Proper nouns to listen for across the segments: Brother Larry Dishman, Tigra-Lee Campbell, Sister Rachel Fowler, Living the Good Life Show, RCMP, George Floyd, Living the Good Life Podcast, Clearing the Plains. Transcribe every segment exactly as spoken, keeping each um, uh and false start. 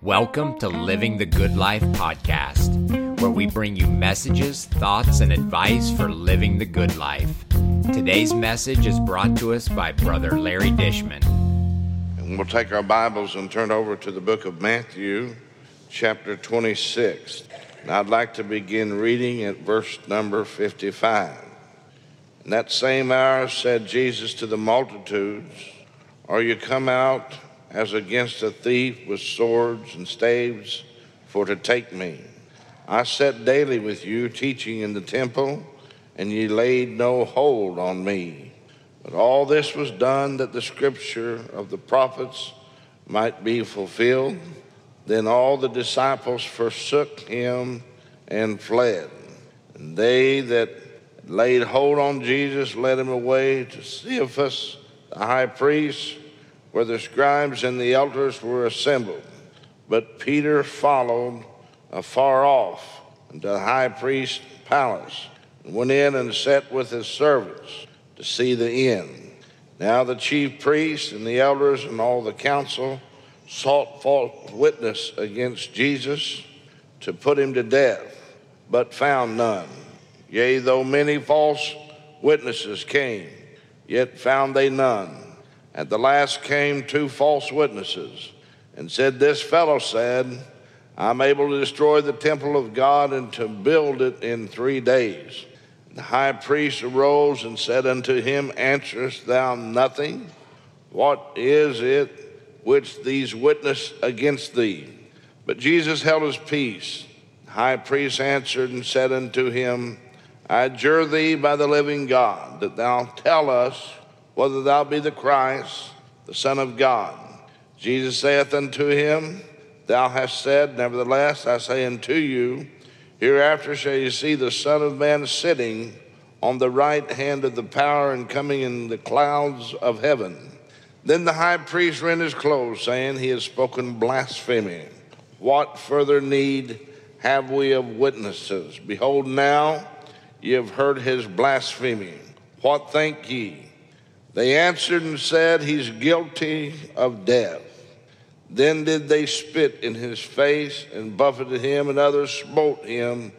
Welcome to Living the Good Life Podcast, where we bring you messages, thoughts, and advice for living the good life. Today's message is brought to us by Brother Larry Dishman. And we'll take our Bibles and turn over to the book of Matthew, chapter twenty-six. And I'd like to begin reading at verse number fifty-five. In that same hour said Jesus to the multitudes, "Are you come out as against a thief with swords and staves for to take me? I sat daily with you teaching in the temple, and ye laid no hold on me. But all this was done that the scripture of the prophets might be fulfilled. Then all the disciples forsook him and fled. And they that laid hold on Jesus led him away to Caiaphas, the high priest, where the scribes and the elders were assembled. But Peter followed afar off into the high priest's palace, and went in and sat with his servants to see the end. Now the chief priests and the elders and all the council sought false witness against Jesus to put him to death, but found none. Yea, though many false witnesses came, yet found they none. At the last came two false witnesses, and said, This fellow said, I'm able to destroy the temple of God and to build it in three days. The high priest arose and said unto him, Answerest thou nothing? What is it which these witness against thee? But Jesus held his peace. The high priest answered and said unto him, I adjure thee by the living God, that thou tell us whether thou be the Christ, the Son of God. Jesus saith unto him, Thou hast said, nevertheless, I say unto you, hereafter shall ye see the Son of Man sitting on the right hand of the power and coming in the clouds of heaven. Then the high priest rent his clothes, saying, He has spoken blasphemy. What further need have we of witnesses? Behold, now ye have heard his blasphemy. What think ye? They answered and said, He's guilty of death. Then did they spit in his face and buffeted him, and others smote him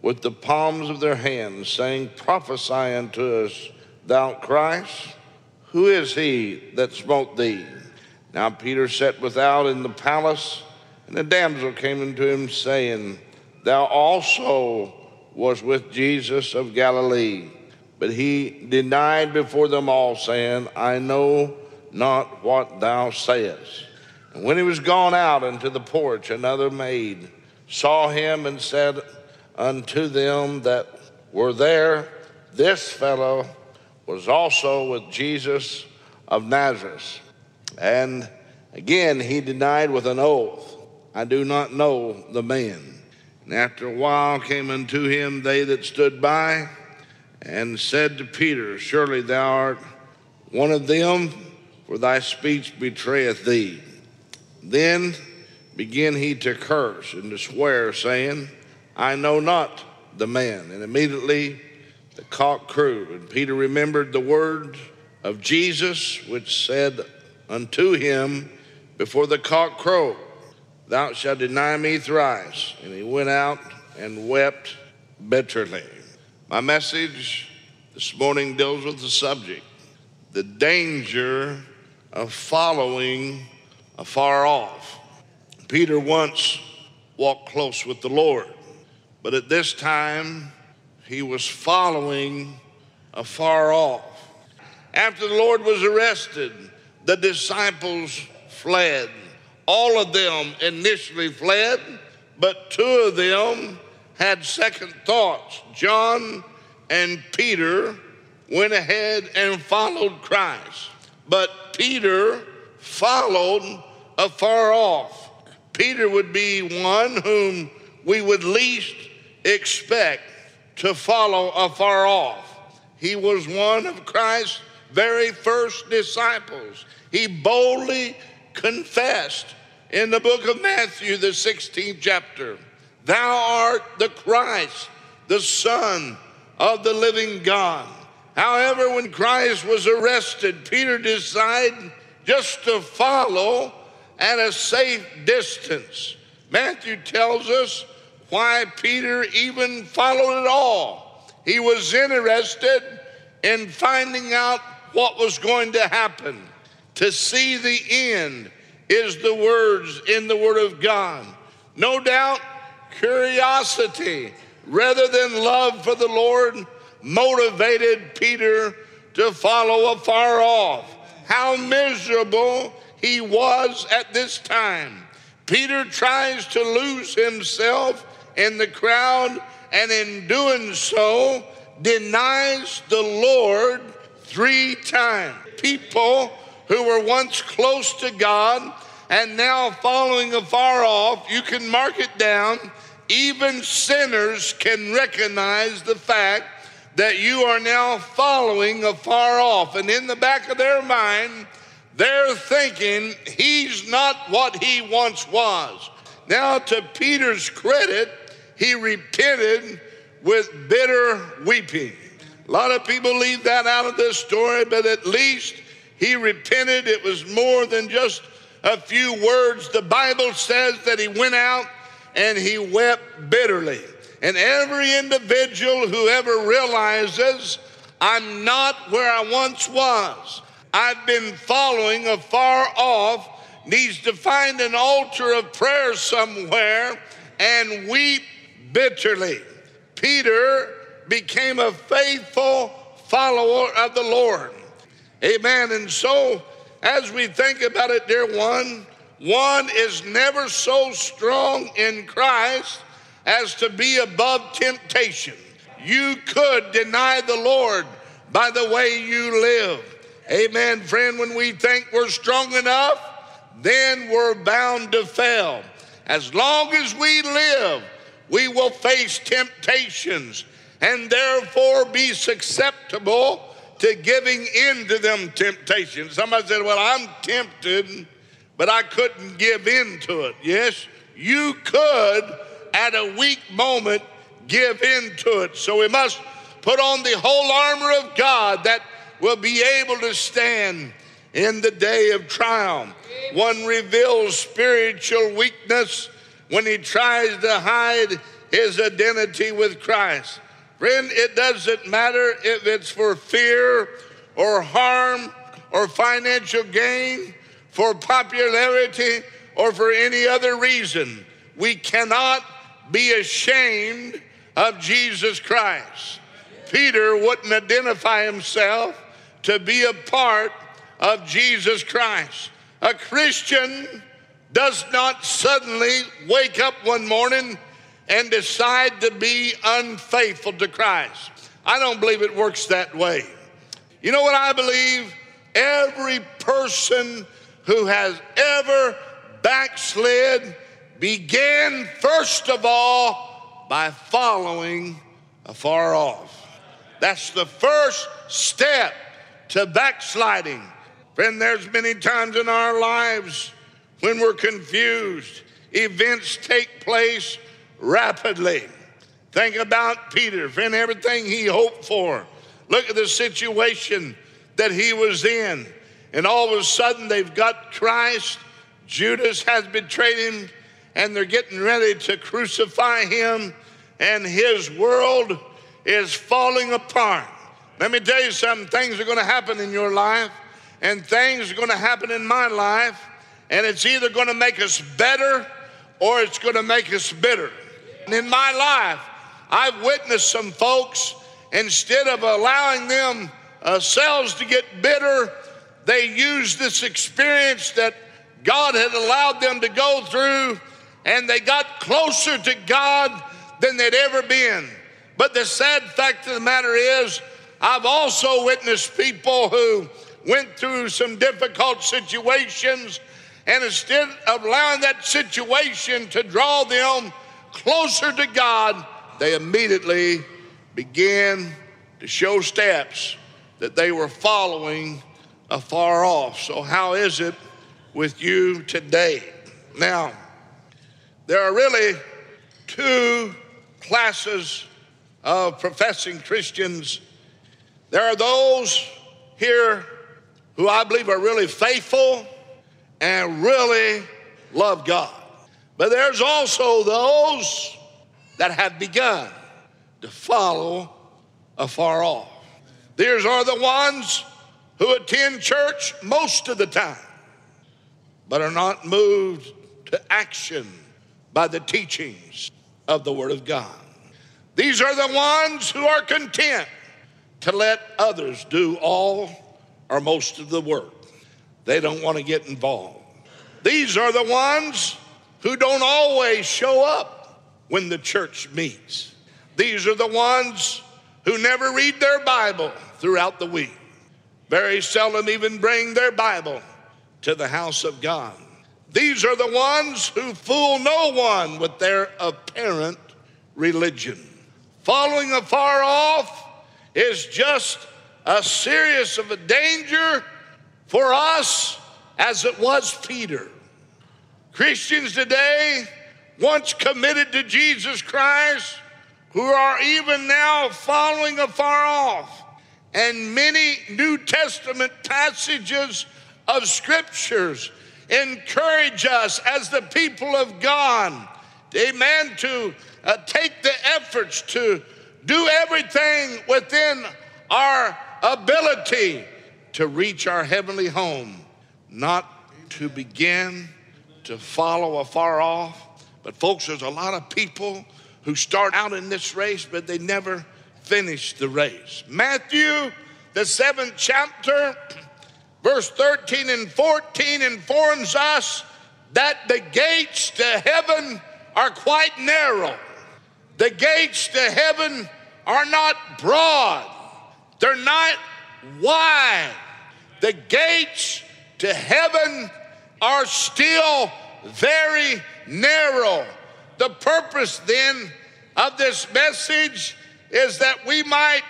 with the palms of their hands, saying, Prophesy unto us, thou Christ, who is he that smote thee? Now Peter sat without in the palace, and a damsel came unto him, saying, Thou also wast with Jesus of Galilee. But he denied before them all, saying, I know not what thou sayest. And when he was gone out into the porch, another maid saw him and said unto them that were there, This fellow was also with Jesus of Nazareth. And again he denied with an oath, I do not know the man. And after a while came unto him they that stood by, and said to Peter, Surely thou art one of them, for thy speech betrayeth thee. Then began he to curse and to swear, saying, I know not the man. And immediately the cock crew, and Peter remembered the word of Jesus, which said unto him, Before the cock crow, thou shalt deny me thrice. And he went out and wept bitterly. My message this morning deals with the subject, the danger of following afar off. Peter once walked close with the Lord, but at this time he was following afar off. After the Lord was arrested, the disciples fled. All of them initially fled, but two of them had second thoughts. John and Peter went ahead and followed Christ. But Peter followed afar off. Peter would be one whom we would least expect to follow afar off. He was one of Christ's very first disciples. He boldly confessed in the book of Matthew, the sixteenth chapter, Thou art the Christ, the Son of the living God. However, when Christ was arrested, Peter decided just to follow at a safe distance. Matthew tells us why Peter even followed it all. He was interested in finding out what was going to happen. To see the end is the words in the Word of God. No doubt, curiosity rather than love for the Lord motivated Peter to follow afar off. How miserable he was at this time. Peter tries to lose himself in the crowd, and in doing so, denies the Lord three times. People who were once close to God and now following afar off, you can mark it down. Even sinners can recognize the fact that you are now following afar off. And in the back of their mind, they're thinking he's not what he once was. Now, to Peter's credit, he repented with bitter weeping. A lot of people leave that out of this story, but at least he repented. It was more than just a few words. The Bible says that he went out and he wept bitterly. And every individual who ever realizes, I'm not where I once was, I've been following afar off, needs to find an altar of prayer somewhere and weep bitterly. Peter became a faithful follower of the Lord. Amen. And so, as we think about it, dear one, one is never so strong in Christ as to be above temptation. You could deny the Lord by the way you live. Amen, friend. When we think we're strong enough, then we're bound to fail. As long as we live, we will face temptations and therefore be susceptible to giving in to them temptations. Somebody said, well, I'm tempted, but I couldn't give in to it. Yes, you could at a weak moment give in to it. So we must put on the whole armor of God that will be able to stand in the day of trial. One reveals spiritual weakness when he tries to hide his identity with Christ. Friend, it doesn't matter if it's for fear or harm or financial gain, for popularity or for any other reason. We cannot be ashamed of Jesus Christ. Peter wouldn't identify himself to be a part of Jesus Christ. A Christian does not suddenly wake up one morning and decide to be unfaithful to Christ. I don't believe it works that way. You know what I believe? Every person who has ever backslid began, first of all, by following afar off. That's the first step to backsliding. Friend, there's many times in our lives when we're confused. Events take place rapidly. Think about Peter, friend, everything he hoped for. Look at the situation that he was in. And all of a sudden they've got Christ. Judas has betrayed him, and they're getting ready to crucify him, and his world is falling apart. Let me tell you something. Things are going to happen in your life, and things are going to happen in my life, and it's either going to make us better or it's going to make us bitter. And in my life, I've witnessed some folks, instead of allowing themselves uh, to get bitter, they used this experience that God had allowed them to go through, and they got closer to God than they'd ever been. But the sad fact of the matter is, I've also witnessed people who went through some difficult situations, and instead of allowing that situation to draw them closer to God, they immediately began to show steps that they were following afar off. So how is it with you today? Now, there are really two classes of professing Christians. There are those here who I believe are really faithful, and really love God. But there's also those that have begun to follow afar off. These are the ones who attend church most of the time, but are not moved to action by the teachings of the Word of God. These are the ones who are content to let others do all or most of the work. They don't want to get involved. These are the ones who don't always show up when the church meets. These are the ones who never read their Bible throughout the week, very seldom even bring their Bible to the house of God. These are the ones who fool no one with their apparent religion. Following afar off is just as serious of a danger for us as it was Peter. Christians today, once committed to Jesus Christ, who are even now following afar off, and many New Testament passages of scriptures encourage us as the people of God, amen, to uh, take the efforts to do everything within our ability to reach our heavenly home, not to begin to follow afar off. But folks, there's a lot of people who start out in this race, but they never finish the race. Matthew, the seventh chapter, verse thirteen and fourteen informs us that the gates to heaven are quite narrow. The gates to heaven are not broad. They're not wide. The gates to heaven are still very narrow. The purpose then of this message is that we might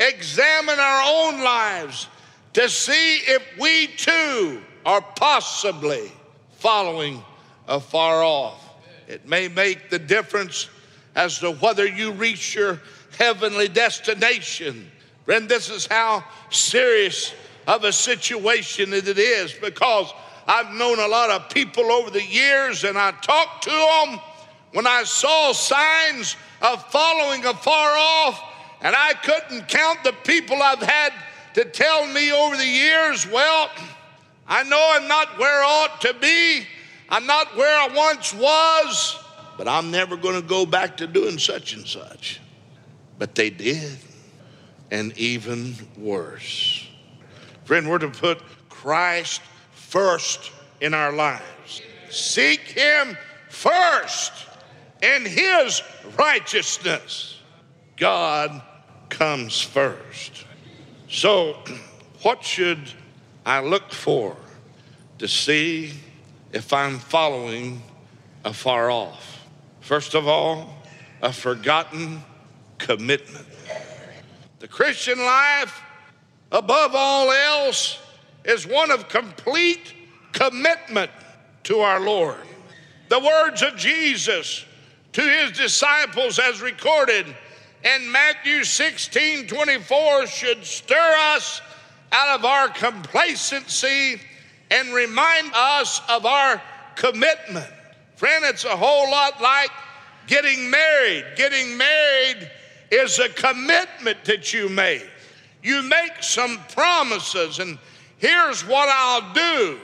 examine our own lives to see if we too are possibly following afar off. It may make the difference as to whether you reach your heavenly destination. Friend, this is how serious of a situation it is, because I've known a lot of people over the years, and I talked to them when I saw signs of following afar off, and I couldn't count the people I've had to tell me over the years, well, I know I'm not where I ought to be, I'm not where I once was, but I'm never going to go back to doing such and such. But they did, and even worse. Friend, we're to put Christ first in our lives. Seek Him first in His righteousness. God comes first. So, what should I look for to see if I'm following afar off? First of all, a forgotten commitment. The Christian life, above all else, is one of complete commitment to our Lord. The words of Jesus to His disciples as recorded in Matthew sixteen twenty-four should stir us out of our complacency and remind us of our commitment. Friend, it's a whole lot like getting married. Getting married is a commitment that you make. You make some promises, and here's what I'll do,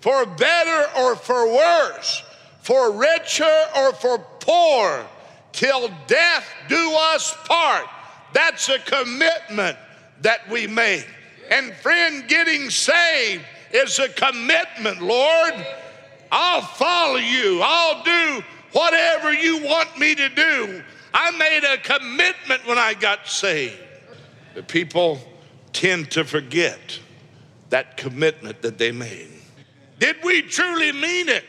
for better or for worse, for richer or for poor, till death do us part. That's a commitment that we make. And friend, getting saved is a commitment. Lord, I'll follow you. I'll do whatever you want me to do. I made a commitment when I got saved. But people tend to forget that commitment that they made. Did we truly mean it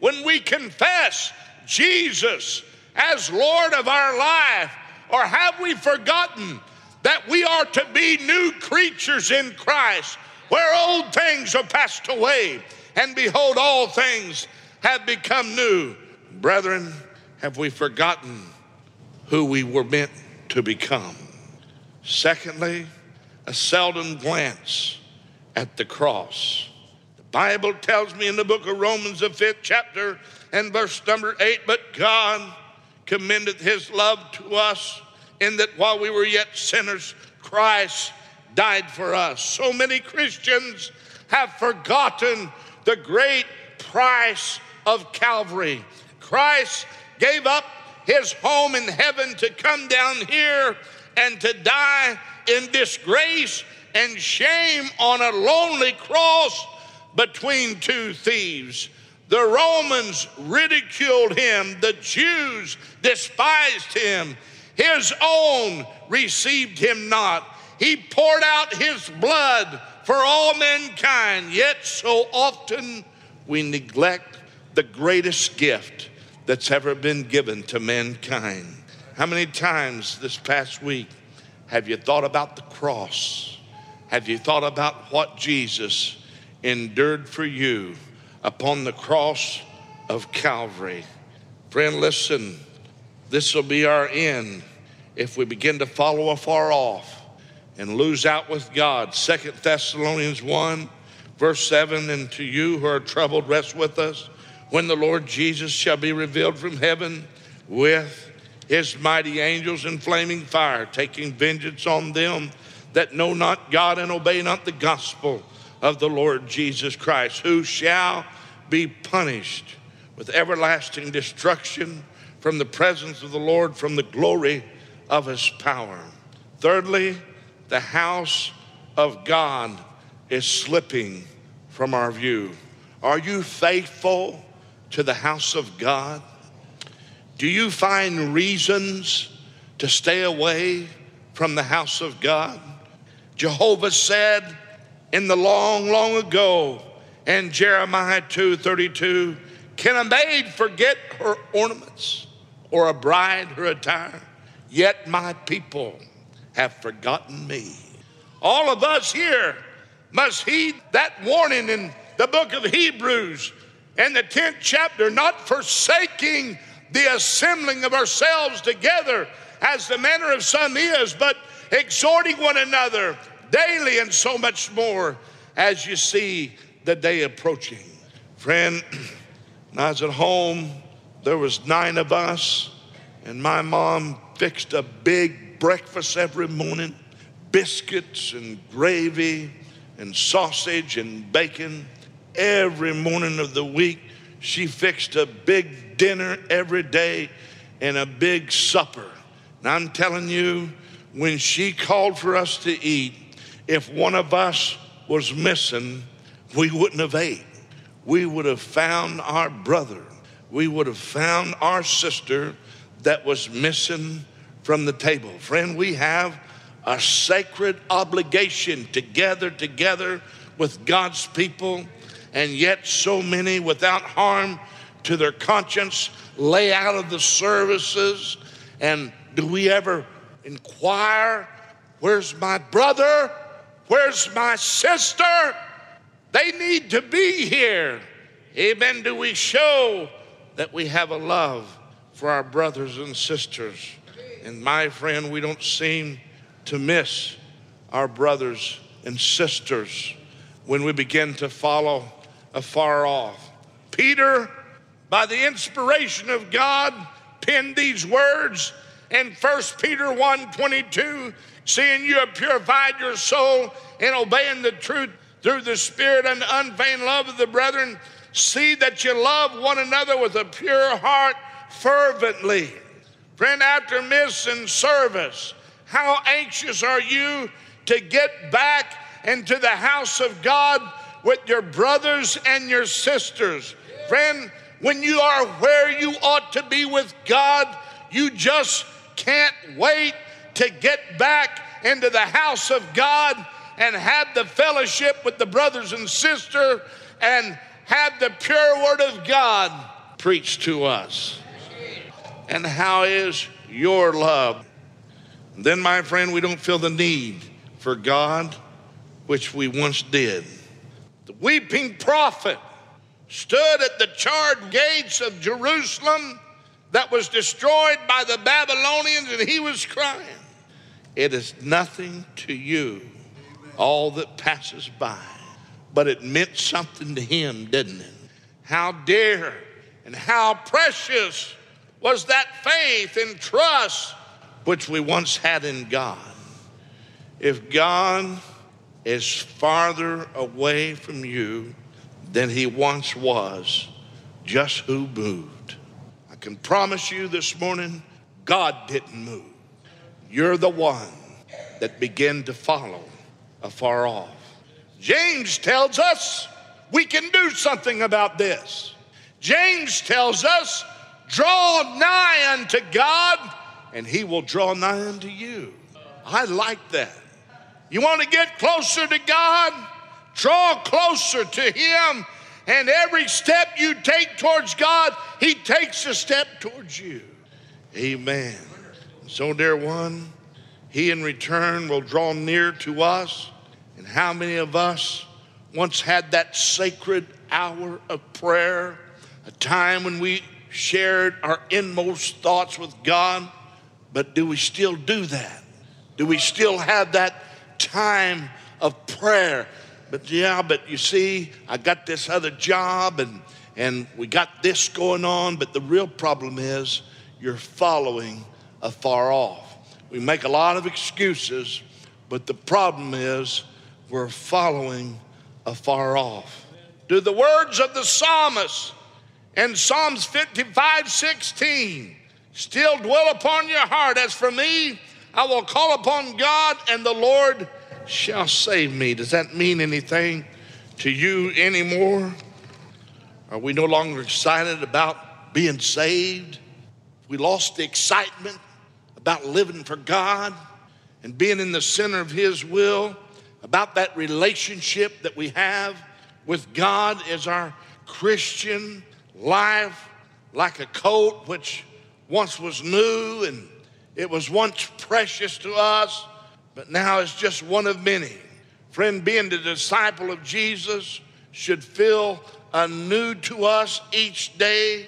when we confess Jesus as Lord of our life? Or have we forgotten that we are to be new creatures in Christ, where old things are passed away, and behold, all things have become new? Brethren, have we forgotten who we were meant to become? Secondly, a seldom glance at the cross. Bible tells me in the book of Romans, the fifth chapter and verse number eight, but God commendeth his love to us in that while we were yet sinners, Christ died for us. So many Christians have forgotten the great price of Calvary. Christ gave up his home in heaven to come down here and to die in disgrace and shame on a lonely cross between two thieves. The Romans ridiculed him. The Jews despised him. His own received him not. He poured out his blood for all mankind. Yet so often we neglect the greatest gift that's ever been given to mankind. How many times this past week have you thought about the cross? Have you thought about what Jesus endured for you upon the cross of Calvary? Friend, listen, this will be our end if we begin to follow afar off and lose out with God. Second Thessalonians one, verse seven, and to you who are troubled, rest with us when the Lord Jesus shall be revealed from heaven with his mighty angels in flaming fire, taking vengeance on them that know not God and obey not the gospel of the Lord Jesus Christ, who shall be punished with everlasting destruction from the presence of the Lord, from the glory of his power. Thirdly, the house of God is slipping from our view. Are you faithful to the house of God? Do you find reasons to stay away from the house of God? Jehovah said in the long, long ago in Jeremiah two thirty-two, can a maid forget her ornaments or a bride her attire? Yet my people have forgotten me. All of us here must heed that warning in the book of Hebrews and the tenth chapter, not forsaking the assembling of ourselves together as the manner of some is, but exhorting one another daily and so much more as you see the day approaching. Friend, when I was at home, there was nine of us, and my mom fixed a big breakfast every morning, biscuits and gravy and sausage and bacon. Every morning of the week, she fixed a big dinner every day and a big supper. And I'm telling you, when she called for us to eat, if one of us was missing, we wouldn't have ate. We would have found our brother. We would have found our sister that was missing from the table. Friend, we have a sacred obligation to gather together with God's people, and yet so many, without harm to their conscience, lay out of the services. And do we ever inquire, where's my brother? Where's my sister? They need to be here. Amen. Do we show that we have a love for our brothers and sisters? And my friend, we don't seem to miss our brothers and sisters when we begin to follow afar off. Peter, by the inspiration of God, penned these words in First Peter one twenty-two, seeing you have purified your soul in obeying the truth through the Spirit and the unfeigned love of the brethren, see that you love one another with a pure heart fervently. Friend, after missing service, how anxious are you to get back into the house of God with your brothers and your sisters? Friend, when you are where you ought to be with God, you just can't wait to get back into the house of God and have the fellowship with the brothers and sisters and have the pure word of God preached to us. And how is your love? And then, my friend, we don't feel the need for God, which we once did. The weeping prophet stood at the charred gates of Jerusalem that was destroyed by the Babylonians, and he was crying, it is nothing to you, all that passes by. but it meant something to him, didn't it? How dear and how precious was that faith and trust which we once had in God. If God is farther away from you than he once was, just who moved? I can promise you this morning, God didn't move. You're the one that began to follow afar off. James tells us we can do something about this. James tells us, draw nigh unto God, and he will draw nigh unto you. I like that. You want to get closer to God? Draw closer to him, and every step you take towards God, he takes a step towards you. Amen. So, dear one, he in return will draw near to us. And how many of us once had that sacred hour of prayer, a time when we shared our inmost thoughts with God? But do we still do that? Do we still have that time of prayer? But yeah, but you see, I got this other job and, and we got this going on. But the real problem is you're following afar off. We make a lot of excuses, but the problem is we're following afar off. Do the words of the psalmist in Psalms fifty-five, sixteen still dwell upon your heart? As for me, I will call upon God, and the Lord shall save me. Does that mean anything to you anymore? Are we no longer excited about being saved? We lost the excitement about living for God and being in the center of his will, about that relationship that we have with God as our Christian life, like a coat which once was new and it was once precious to us, but now it's just one of many. Friend, being the disciple of Jesus should feel anew to us each day,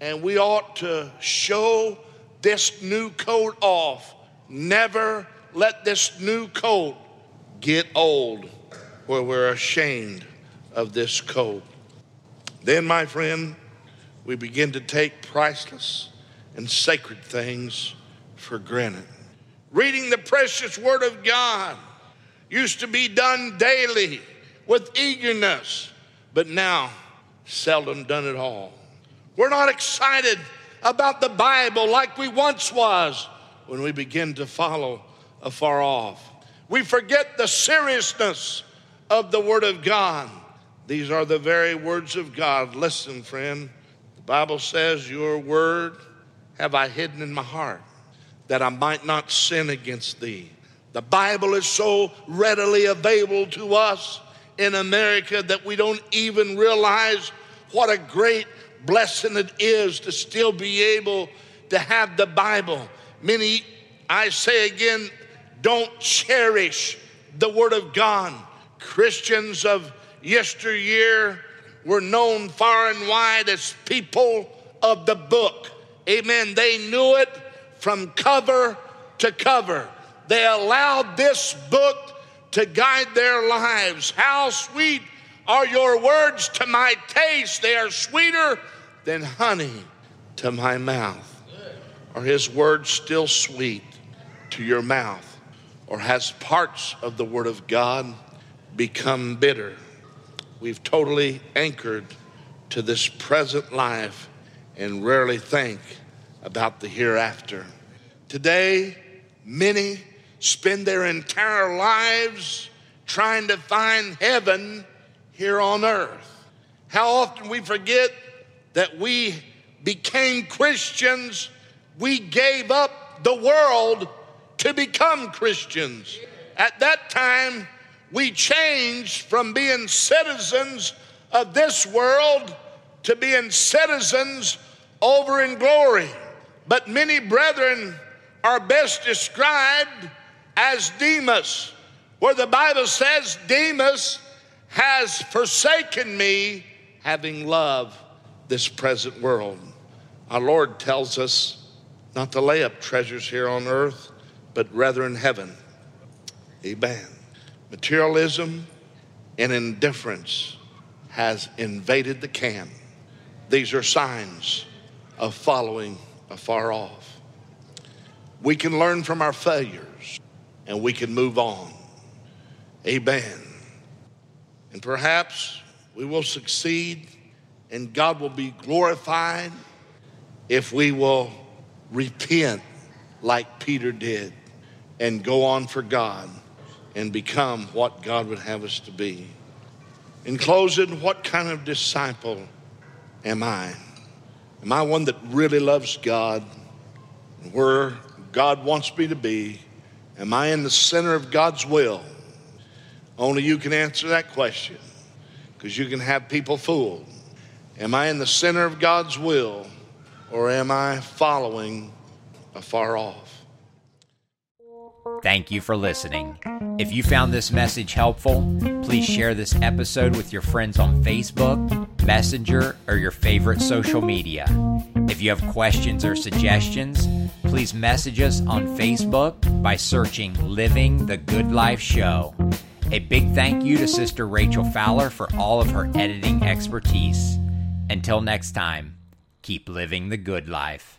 and we ought to show this new coat off. Never let this new coat get old where we're ashamed of this coat. Then, my friend, we begin to take priceless and sacred things for granted. Reading the precious Word of God used to be done daily with eagerness, but now seldom done at all. We're not excited about the Bible like we once was when we begin to follow afar off. We forget the seriousness of the Word of God. These are the very words of God. Listen, friend, the Bible says, your word have I hidden in my heart, that I might not sin against thee. The Bible is so readily available to us in America that we don't even realize what a great blessing it is to still be able to have the Bible. Many, I say again, don't cherish the Word of God. Christians of yesteryear were known far and wide as people of the book. Amen. They knew it from cover to cover. They allowed this book to guide their lives. How sweet are your words to my taste. They are sweeter than honey to my mouth. Are his words still sweet to your mouth? Or has parts of the Word of God become bitter? We've totally anchored to this present life and rarely think about the hereafter. Today, many spend their entire lives trying to find heaven here on earth. How often we forget that we became Christians, we gave up the world to become Christians. At that time, we changed from being citizens of this world to being citizens over in glory. But many brethren are best described as Demas, where the Bible says, Demas has forsaken me, having loved this present world. Our Lord tells us not to lay up treasures here on earth, but rather in heaven. Amen. Materialism and indifference has invaded the camp. These are signs of following afar off. We can learn from our failures and we can move on. Amen. And perhaps we will succeed and God will be glorified if we will repent like Peter did and go on for God and become what God would have us to be. In closing, what kind of disciple am I? Am I one that really loves God and where God wants me to be? Am I in the center of God's will? Only you can answer that question, because you can have people fooled. Am I in the center of God's will, or am I following afar off? Thank you for listening. If you found this message helpful, please share this episode with your friends on Facebook, Messenger, or your favorite social media. If you have questions or suggestions, please message us on Facebook by searching Living the Good Life Show. A big thank you to Sister Rachel Fowler for all of her editing expertise. Until next time, keep living the good life.